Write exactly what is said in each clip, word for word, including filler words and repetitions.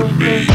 with me.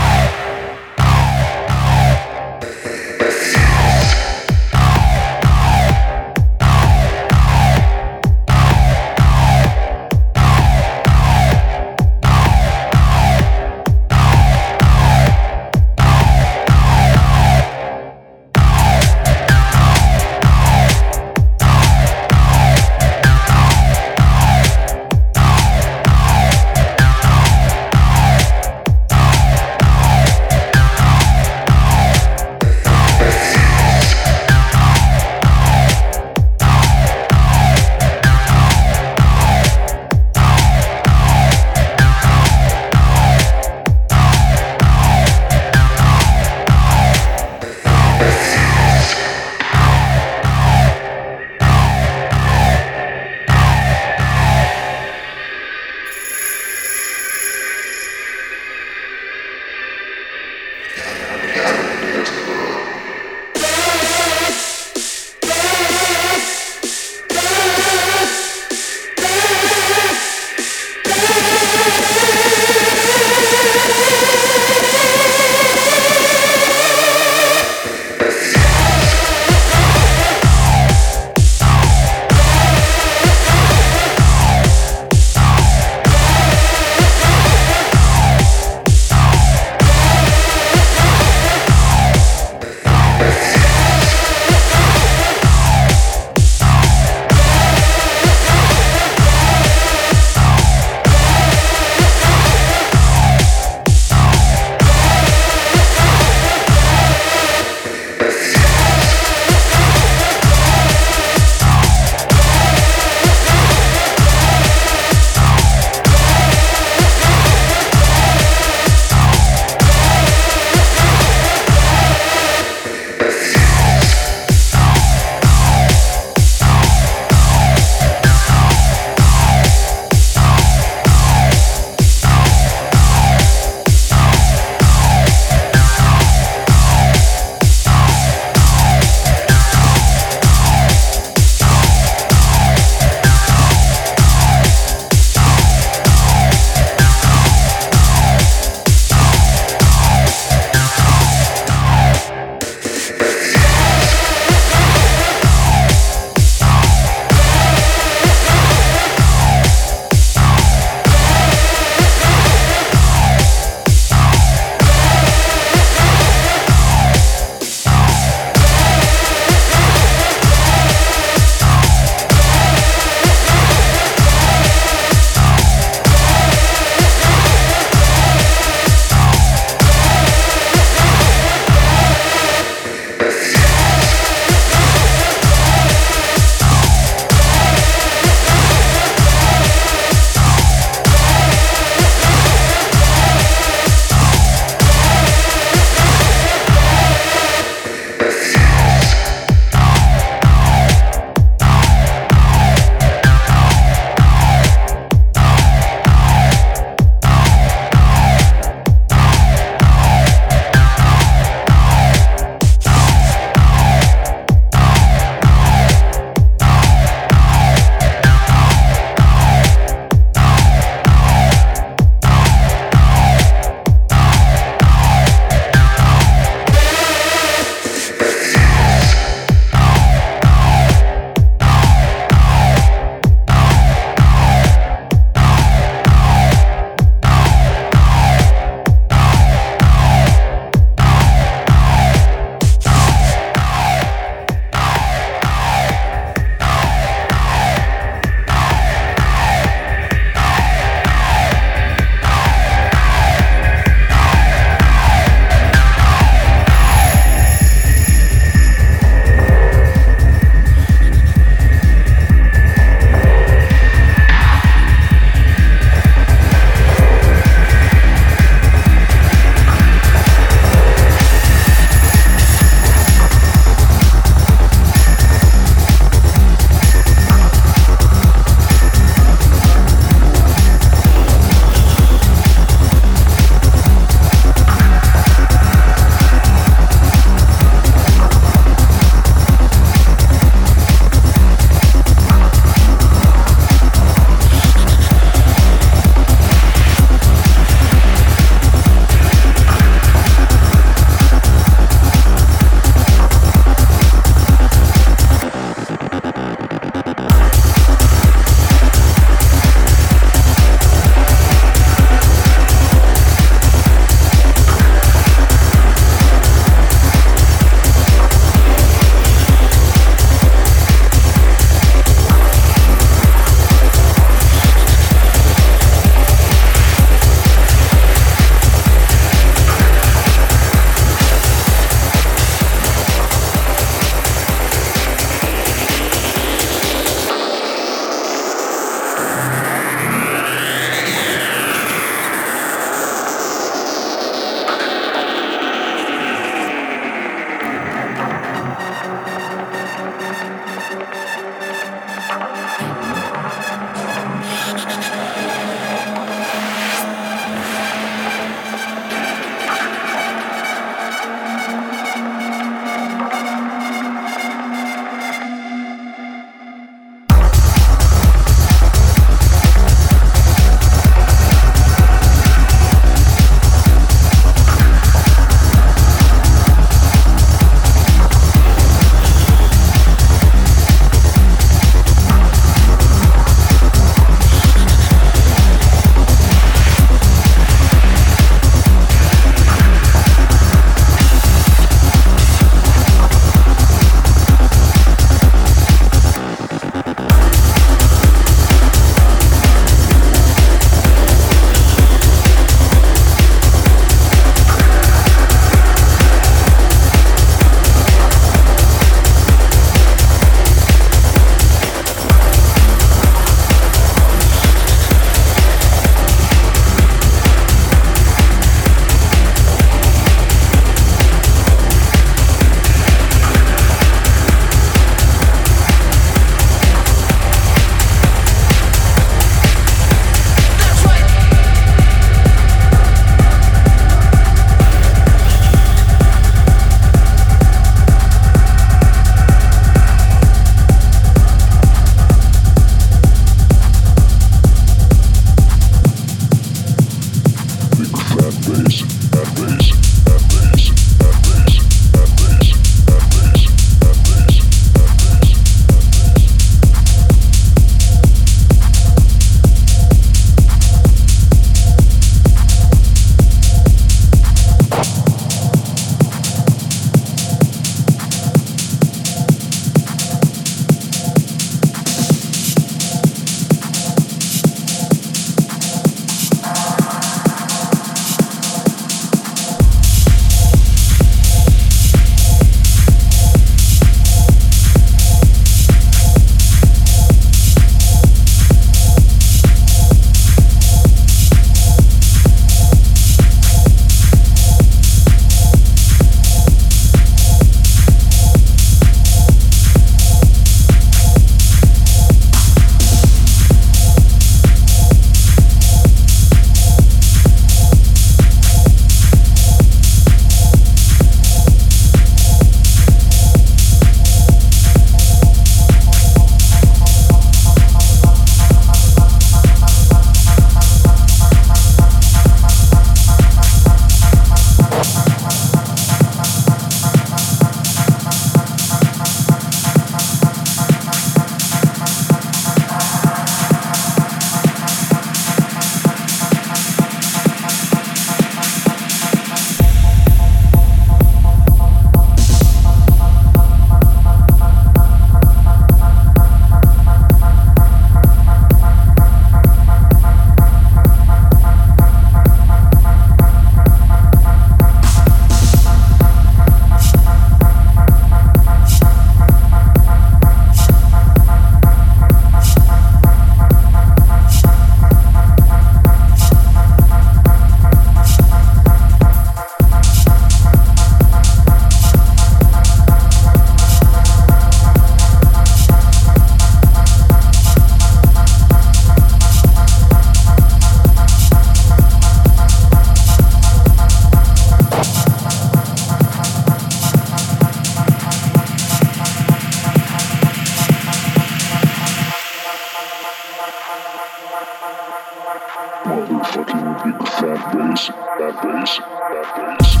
that bass, that bass, that bass.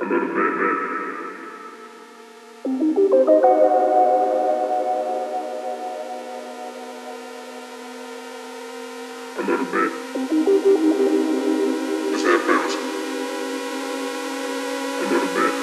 A little bit, a little bit, a little bit,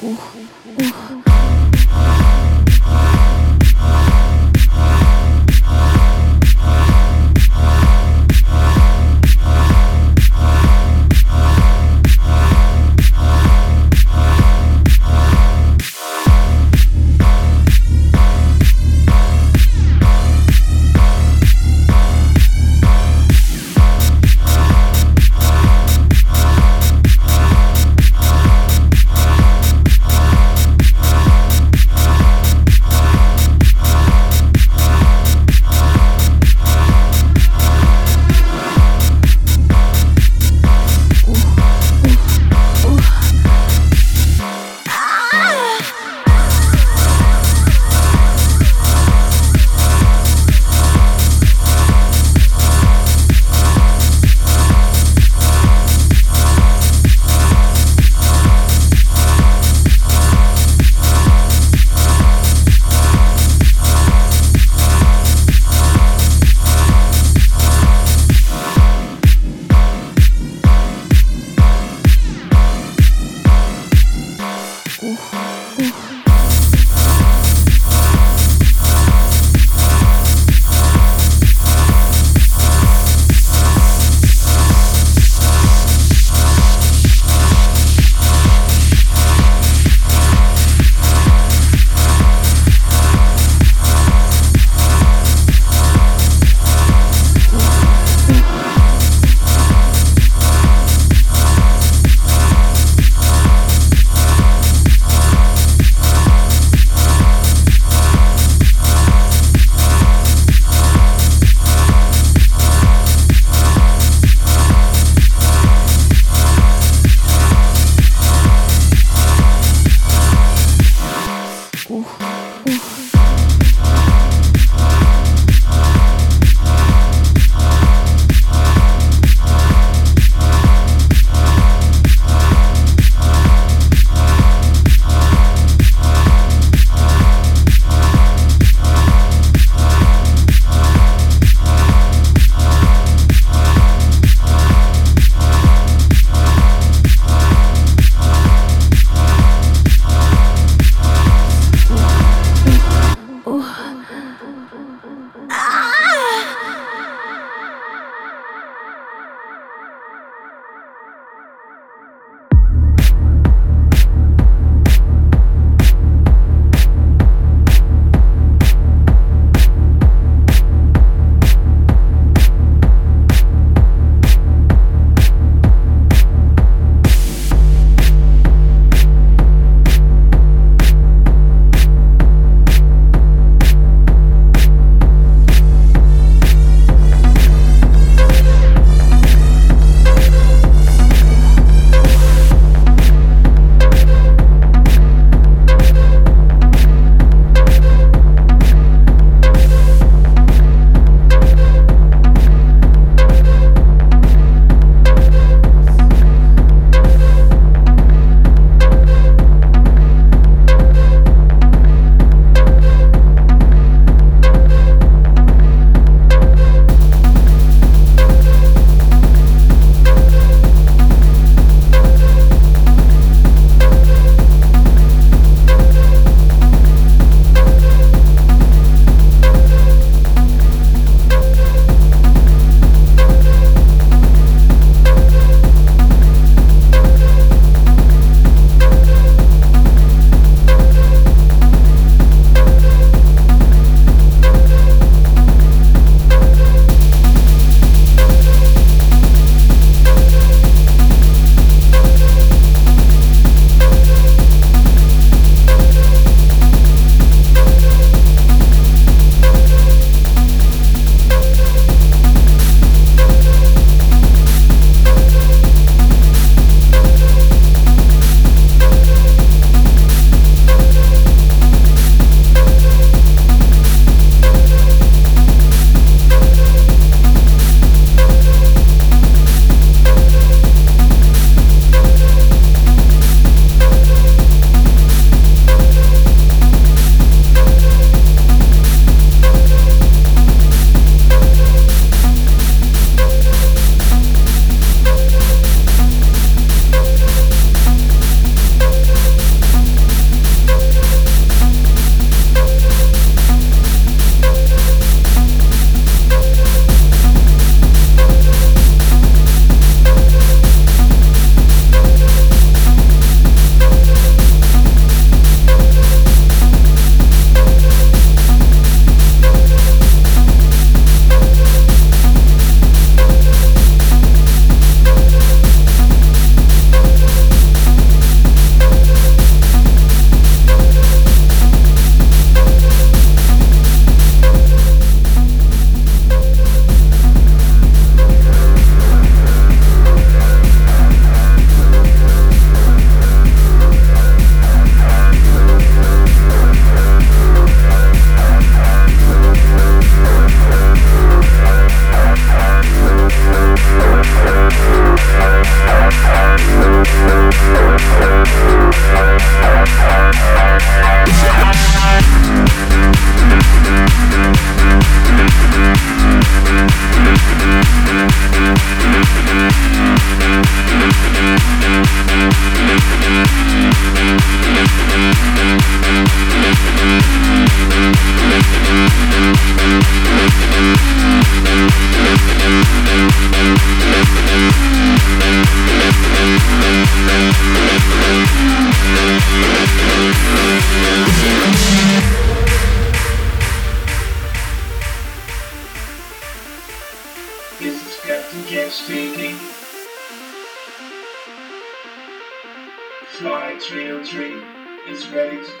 Wow.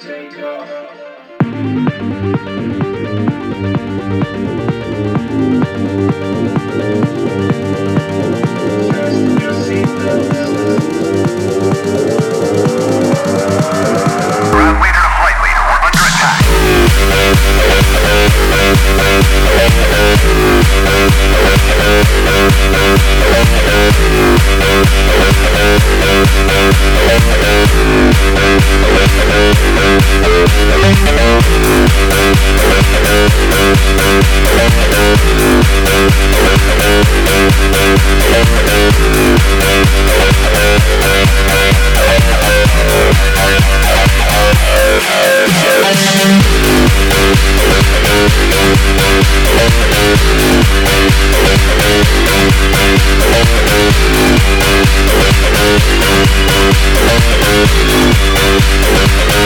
We'll be right back.